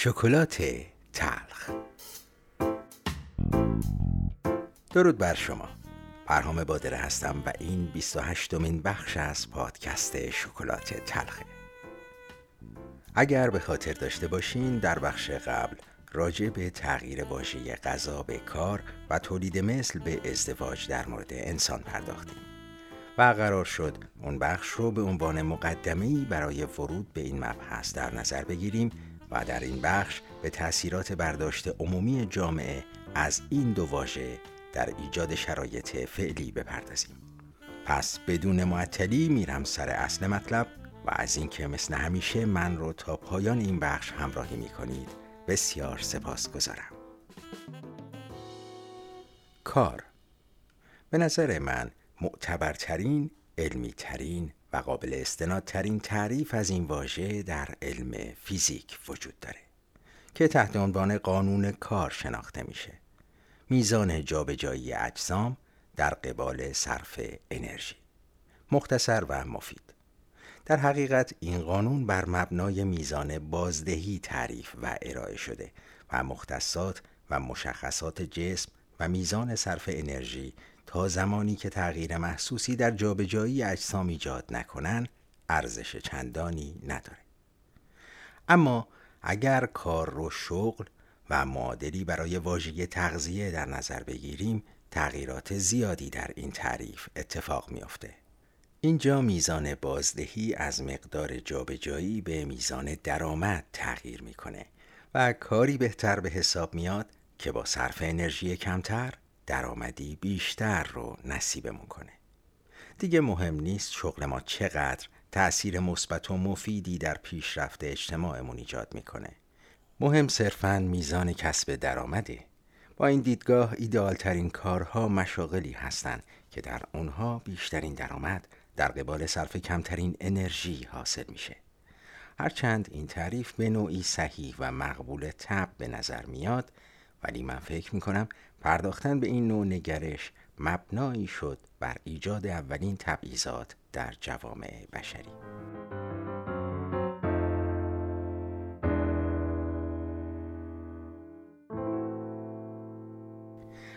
شکلات تلخ. درود بر شما، فرهام بادره هستم و این 28مین بخش از پادکست شکلات تلخه. اگر به خاطر داشته باشین در بخش قبل راجع به تغییر واژه غذا به کار و تولید مثل به ازدواج در مورد انسان پرداختیم و قرار شد اون بخش رو به عنوان مقدمه‌ای برای ورود به این مبحث در نظر بگیریم و در این بخش به تأثیرات برداشت عمومی جامعه از این دو واژه در ایجاد شرایط فعلی بپردازیم. پس بدون معطلی میرم سر اصل مطلب و از اینکه مثل همیشه من رو تا پایان این بخش همراهی میکنید بسیار سپاسگزارم. کار به نظر من معتبرترین، علمیترین و قابل استنادترین تعریف از این واژه در علم فیزیک وجود داره که تحت عنوان قانون کار شناخته میشه. میزان جابجایی اجسام در قبال صرف انرژی. مختصر و مفید. در حقیقت این قانون بر مبنای میزان بازدهی تعریف و ارائه شده و مختصات و مشخصات جسم و میزان صرف انرژی تا زمانی که تغییر محسوسی در جابجایی اجسام ایجاد نکنن ارزش چندانی نداره. اما اگر کار رو شغل و معادلی برای واژه تغذیه در نظر بگیریم تغییرات زیادی در این تعریف اتفاق میفته. اینجا میزان بازدهی از مقدار جابجایی به میزان درآمد تغییر میکنه و کاری بهتر به حساب میاد که با صرف انرژی کمتر درآمدی بیشتر رو نصیبمون کنه. دیگه مهم نیست شغل ما چقدر تأثیر مثبت و مفیدی در پیشرفت اجتماعمون ایجاد میکنه. مهم صرفاً میزان کسب درآمده. با این دیدگاه ایدئالترین کارها مشاغلی هستند که در اونها بیشترین درآمد در قبال صرف کمترین انرژی حاصل میشه. هرچند این تعریف به نوعی صحیح و مقبول طبع به نظر میاد، ولی من فکر میکنم پرداختن به این نوع نگرش مبنایی شد بر ایجاد اولین تبعیضات در جوامع بشری.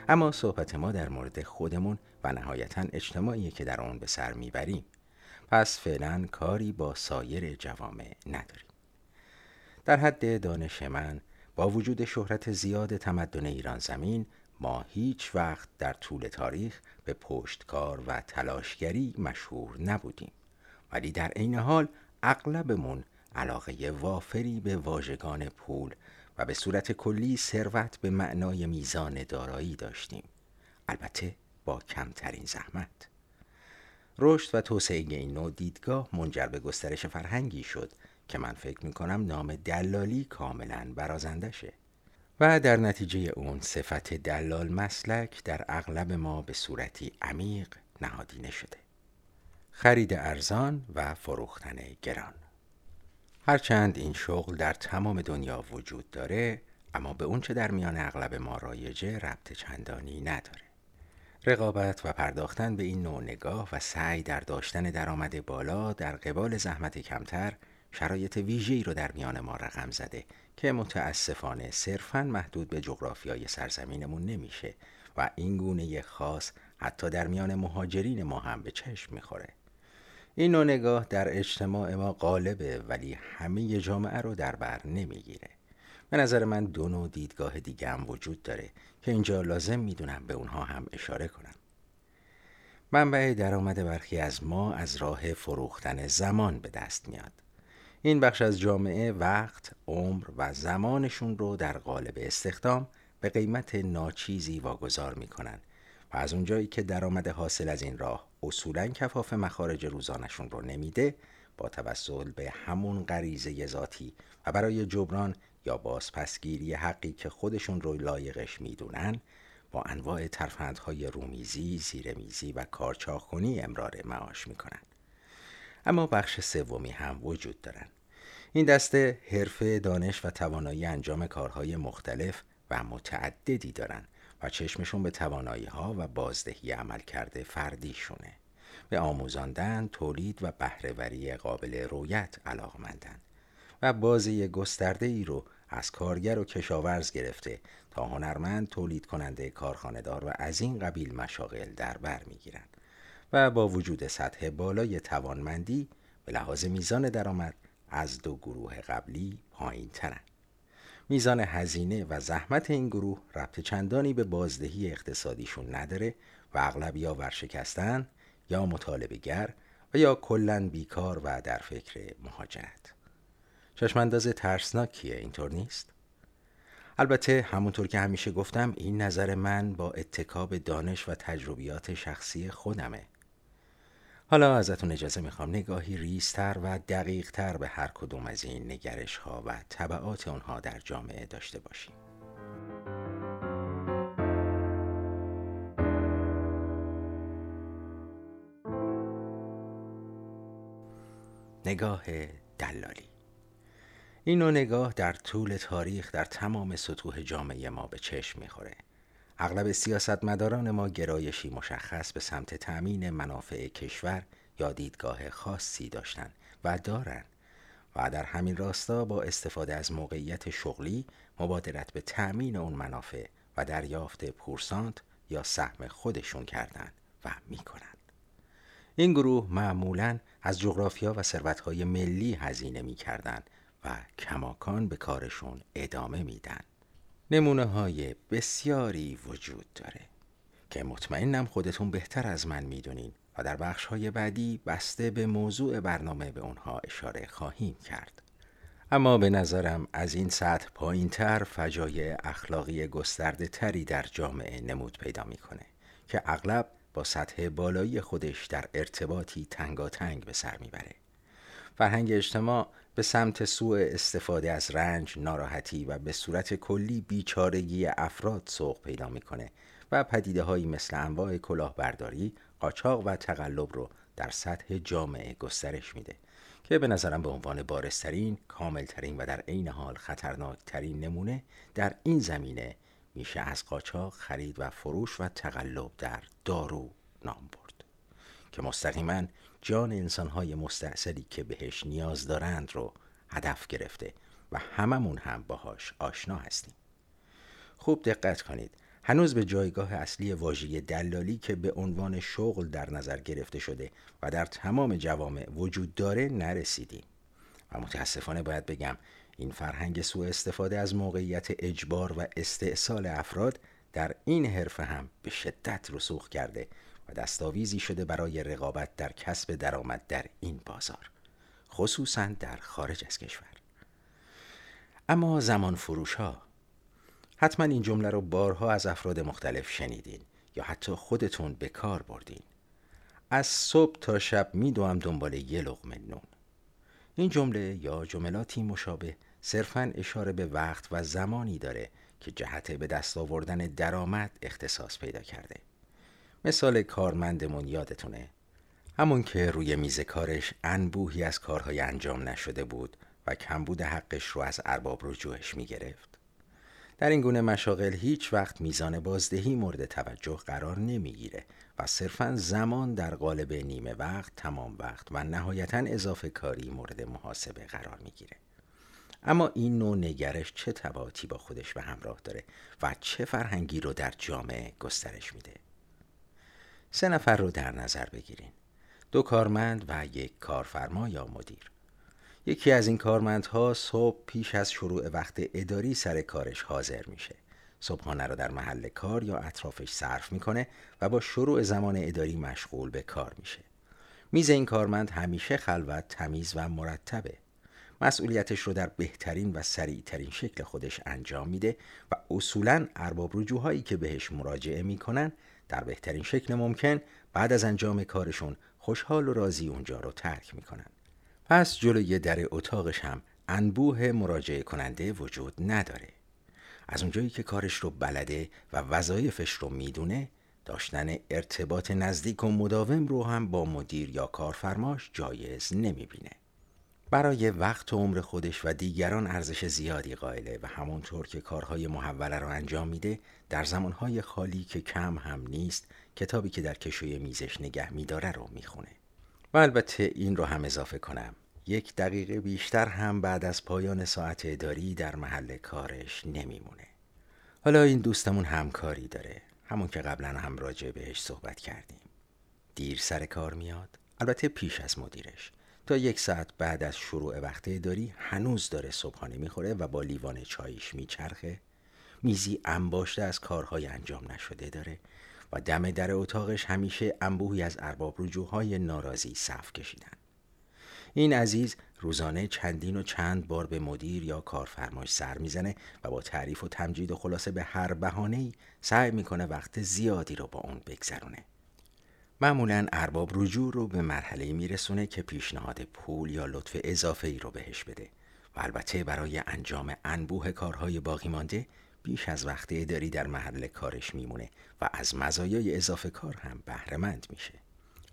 اما صحبت ما در مورد خودمون و نهایتاً اجتماعی که در آن به سر میبریم. پس فعلاً کاری با سایر جوامع نداریم. در حد دانش من، با وجود شهرت زیاد تمدن ایران زمین، ما هیچ وقت در طول تاریخ به پشتکار و تلاشگری مشهور نبودیم، ولی در عین حال اغلبمون علاقه وافری به واژگان پول و به صورت کلی ثروت به معنای میزان دارایی داشتیم، البته با کمترین زحمت. رشد و توسعه این نوع دیدگاه منجر به گسترش فرهنگی شد که من فکر میکنم نام دلالی کاملا برازندشه و در نتیجه اون صفت دلال مسلک در اغلب ما به صورتی عمیق نهادینه شده. خرید ارزان و فروختن گران. هرچند این شغل در تمام دنیا وجود داره، اما به اون چه در میان اغلب ما رایجه ربط چندانی نداره. رقابت و پرداختن به این نوع نگاه و سعی در داشتن درآمد بالا در قبال زحمت کمتر شرایط ویژه‌ای رو در میان ما رقم زده که متاسفانه صرفاً محدود به جغرافیای سرزمینمون نمیشه و این گونه خاص حتی در میان مهاجرین ما هم به چشم میخوره. این نوع نگاه در اجتماع ما غالبه، ولی همه جامعه رو در بر نمیگیره. به نظر من دو نوع دیدگاه دیگه هم وجود داره که اینجا لازم میدونم به اونها هم اشاره کنم. منبع درآمد برخی از ما از راه فروختن زمان به دست میاد. این بخش از جامعه وقت، عمر و زمانشون رو در قالب استخدام به قیمت ناچیزی واگذار میکنن و از اونجایی که درآمد حاصل از این راه اصولاً کفاف مخارج روزانشون رو نمیده، با توسل به همون غریزه ذاتی و برای جبران یا بازپسگیری حقی که خودشون رو لایقش میدونن با انواع ترفندهای رومیزی، زیرمیزی و کارچاخونی امرار معاش میکنن. اما بخش سومی هم وجود دارن. این دسته حرفه، دانش و توانایی انجام کارهای مختلف و متعددی دارن و چشمشون به توانایی‌ها و بازدهی عملکرد فردیشونه. به آموزاندن، تولید و بهره‌وری قابل رویت علاقه‌مندن و بازی گسترده‌ای رو از کارگر و کشاورز گرفته تا هنرمند، تولید کننده، کارخانه‌دار و از این قبیل مشاغل در بر می‌گیرند و با وجود سطح بالای توانمندی به لحاظ میزان درآمد از دو گروه قبلی پایین‌ترند. میزان هزینه و زحمت این گروه ربط چندانی به بازدهی اقتصادیشون نداره و اغلب یا ورشکستن یا مطالبه‌گر و یا کلاً بیکار و در فکر مهاجرت. چشمانداز ترسناکیه، اینطور نیست؟ البته همونطور که همیشه گفتم، این نظر من با اتکا به دانش و تجربیات شخصی خودمه. حالا ازتون اجازه میخوام نگاهی ریزتر و دقیقتر به هر کدوم از این نگرش‌ها و تبعات اونها در جامعه داشته باشیم. نگاه دلالی. این نوع نگاه در طول تاریخ در تمام سطوح جامعه ما به چشم میخوره. اغلب سیاستمداران ما گرایشی مشخص به سمت تأمین منافع کشور یا دیدگاه خاصی داشتن و دارن و در همین راستا با استفاده از موقعیت شغلی مبادرت به تأمین اون منافع و دریافت پورسانت یا سهم خودشون کردن و میکنن. این گروه معمولاً از جغرافیا و ثروت‌های ملی هزینه میکردن و کماکان به کارشون ادامه میدن. نمونه های بسیاری وجود داره که مطمئنم خودتون بهتر از من میدونین و در بخش های بعدی بسته به موضوع برنامه به اونها اشاره خواهیم کرد. اما به نظرم از این سطح پایین تر فجایع اخلاقی گسترده تری در جامعه نمود پیدا میکنه که اغلب با سطح بالایی خودش در ارتباطی تنگاتنگ به سر میبره. فرهنگ اجتماع به سمت سوء استفاده از رنج، ناراحتی و به صورت کلی بیچارگی افراد سوق پیدا میکنه و پدیده‌هایی مثل انواع کلاهبرداری، قاچاق و تقلب رو در سطح جامعه گسترش میده که به نظرم به عنوان بارزترین، کاملترین و در عین حال خطرناکترین نمونه در این زمینه میشه از قاچاق، خرید و فروش و تقلب در دارو نام برد که مستقیماً جان انسان‌های مستعصری که بهش نیاز دارند رو هدف گرفته و هممون هم باهاش آشنا هستیم. خوب دقت کنید، هنوز به جایگاه اصلی واژه دلالی که به عنوان شغل در نظر گرفته شده و در تمام جوامع وجود داره نرسیدیم و متاسفانه باید بگم این فرهنگ سوء استفاده از موقعیت اجبار و استئصال افراد در این حرفه هم به شدت رسوخ کرده، دستاویزی شده برای رقابت در کسب درآمد در این بازار، خصوصاً در خارج از کشور. اما زمان فروش ها، حتما این جمله رو بارها از افراد مختلف شنیدین یا حتی خودتون به کار بردین. از صبح تا شب میدوم دنبال یه لقمه نون. این جمله یا جملاتی مشابه صرفاً اشاره به وقت و زمانی داره که جهت به دست آوردن درآمد اختصاص پیدا کرده. مثال کارمندمون یادتونه، همون که روی میز کارش انبوهی از کارهای انجام نشده بود و کمبود حقش رو از ارباب رجوعش میگرفت. در این گونه مشاغل هیچ وقت میزان بازدهی مورد توجه قرار نمیگیره و صرفاً زمان در قالب نیمه وقت، تمام وقت و نهایتاً اضافه کاری مورد محاسبه قرار میگیره. اما این نوع نگرش چه تبعاتی با خودش به همراه داره و چه فرهنگی رو در جامعه گسترش میده؟ 3 نفر رو در نظر بگیرین، 2 کارمند و 1 کارفرما یا مدیر. یکی از این کارمندها صبح پیش از شروع وقت اداری سر کارش حاضر میشه. صبحانه رو در محل کار یا اطرافش صرف میکنه و با شروع زمان اداری مشغول به کار میشه. میز این کارمند همیشه خلوت، تمیز و مرتبه. مسئولیتش رو در بهترین و سریعترین شکل خودش انجام میده و اصولاً ارباب رجوع‌هایی که بهش مراجعه میکنن در بهترین شکل ممکن بعد از انجام کارشون خوشحال و راضی اونجا رو ترک میکنن. پس جلوی در اتاقش هم انبوه مراجعه کننده وجود نداره. از اونجایی که کارش رو بلده و وظایفش رو میدونه، داشتن ارتباط نزدیک و مداوم رو هم با مدیر یا کارفرماش جایز نمیبینه. برای وقت و عمر خودش و دیگران ارزش زیادی قائله و همونطور که کارهای محوله رو انجام میده، در زمانهای خالی که کم هم نیست کتابی که در کشوی میزش نگه میداره رو میخونه. و البته این رو هم اضافه کنم، 1 دقیقه بیشتر هم بعد از پایان ساعت اداری در محل کارش نمیمونه. حالا این دوستمون همکاری داره، همون که قبلا هم راجع بهش صحبت کردیم. دیر سر کار میاد، البته پیش از مدیرش. تا 1 ساعت بعد از شروع وقت اداری هنوز داره صبحانه میخوره و با لیوان چایش میچرخه. میزی انباشته از کارهای انجام نشده داره و دم در اتاقش همیشه انبوهی از ارباب رجوعهای ناراضی صف کشیدن. این عزیز روزانه چندین و چند بار به مدیر یا کارفرماش سر میزنه و با تعریف و تمجید و خلاصه به هر بهانه‌ای سعی میکنه وقت زیادی رو با اون بگذرونه. معمولاً ارباب رجوع رو به مرحله‌ای میرسونه که پیشنهاد پول یا لطف اضافه‌ای رو بهش بده و البته برای انجام انبوه کارهای باقی مانده بیش از وقت اداری در محل کارش میمونه و از مزایای اضافه کار هم بهره‌مند میشه.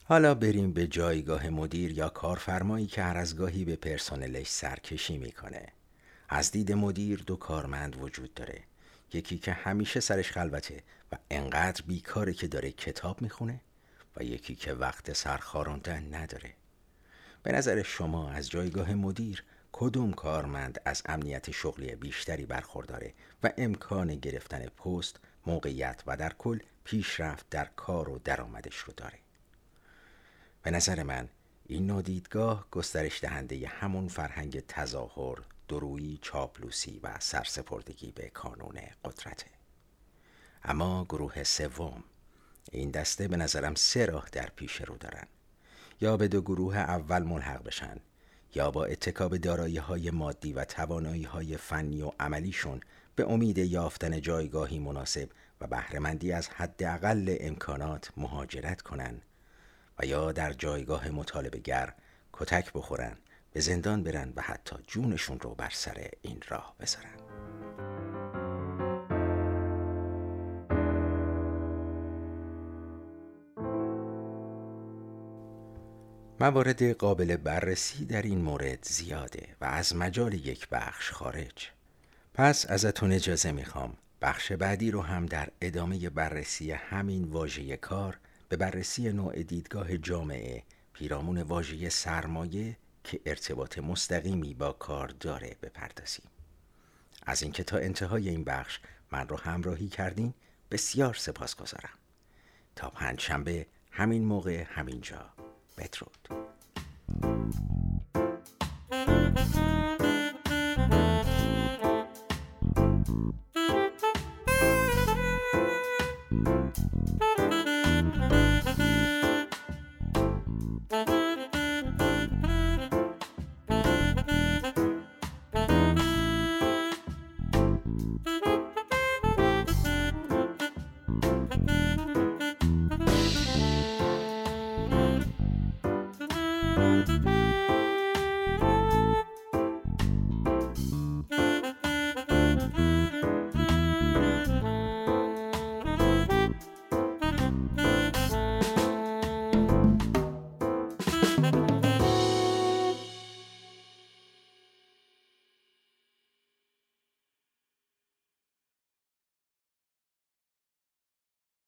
حالا بریم به جایگاه مدیر یا کارفرمایی که هر از گاهی به پرسنلش سرکشی میکنه. از دید مدیر 2 کارمند وجود داره. یکی که همیشه سرش خلوته و انقدر بیکاره که داره کتاب میخونه و یکی که وقت سرخاروندن نداره. به نظر شما از جایگاه مدیر کدوم کارمند از امنیت شغلی بیشتری برخورداره و امکان گرفتن پست، موقعیت و در کل پیشرفت در کار و درآمدش رو داره؟ به نظر من این نادیدگاه گسترش دهنده همون فرهنگ تظاهر، درویی، چاپلوسی و سرسپردگی به کانون قدرته. اما گروه سوم، این دسته به نظرم 3 راه در پیش رو دارن. یا به 2 گروه اول ملحق بشن یا با اتکاب دارایی‌های مادی و توانایی‌های فنی و عملیشون به امید یافتن جایگاهی مناسب و بهره‌مندی از حداقل امکانات مهاجرت کنن و یا در جایگاه مطالبه‌گر کتک بخورن، به زندان برن و حتی جونشون رو بر سر این راه بذارن. موارد قابل بررسی در این مورد زیاده و از مجال یک بخش خارج. پس ازتون اجازه میخوام بخش بعدی رو هم در ادامه بررسی همین واژه کار به بررسی نوع دیدگاه جامعه، پیرامون واژه سرمایه که ارتباط مستقیمی با کار داره بپردازیم. از اینکه تا انتهای این بخش من رو همراهی کردین بسیار سپاسگزارم. تا 5 شنبه همین موقع همین جا.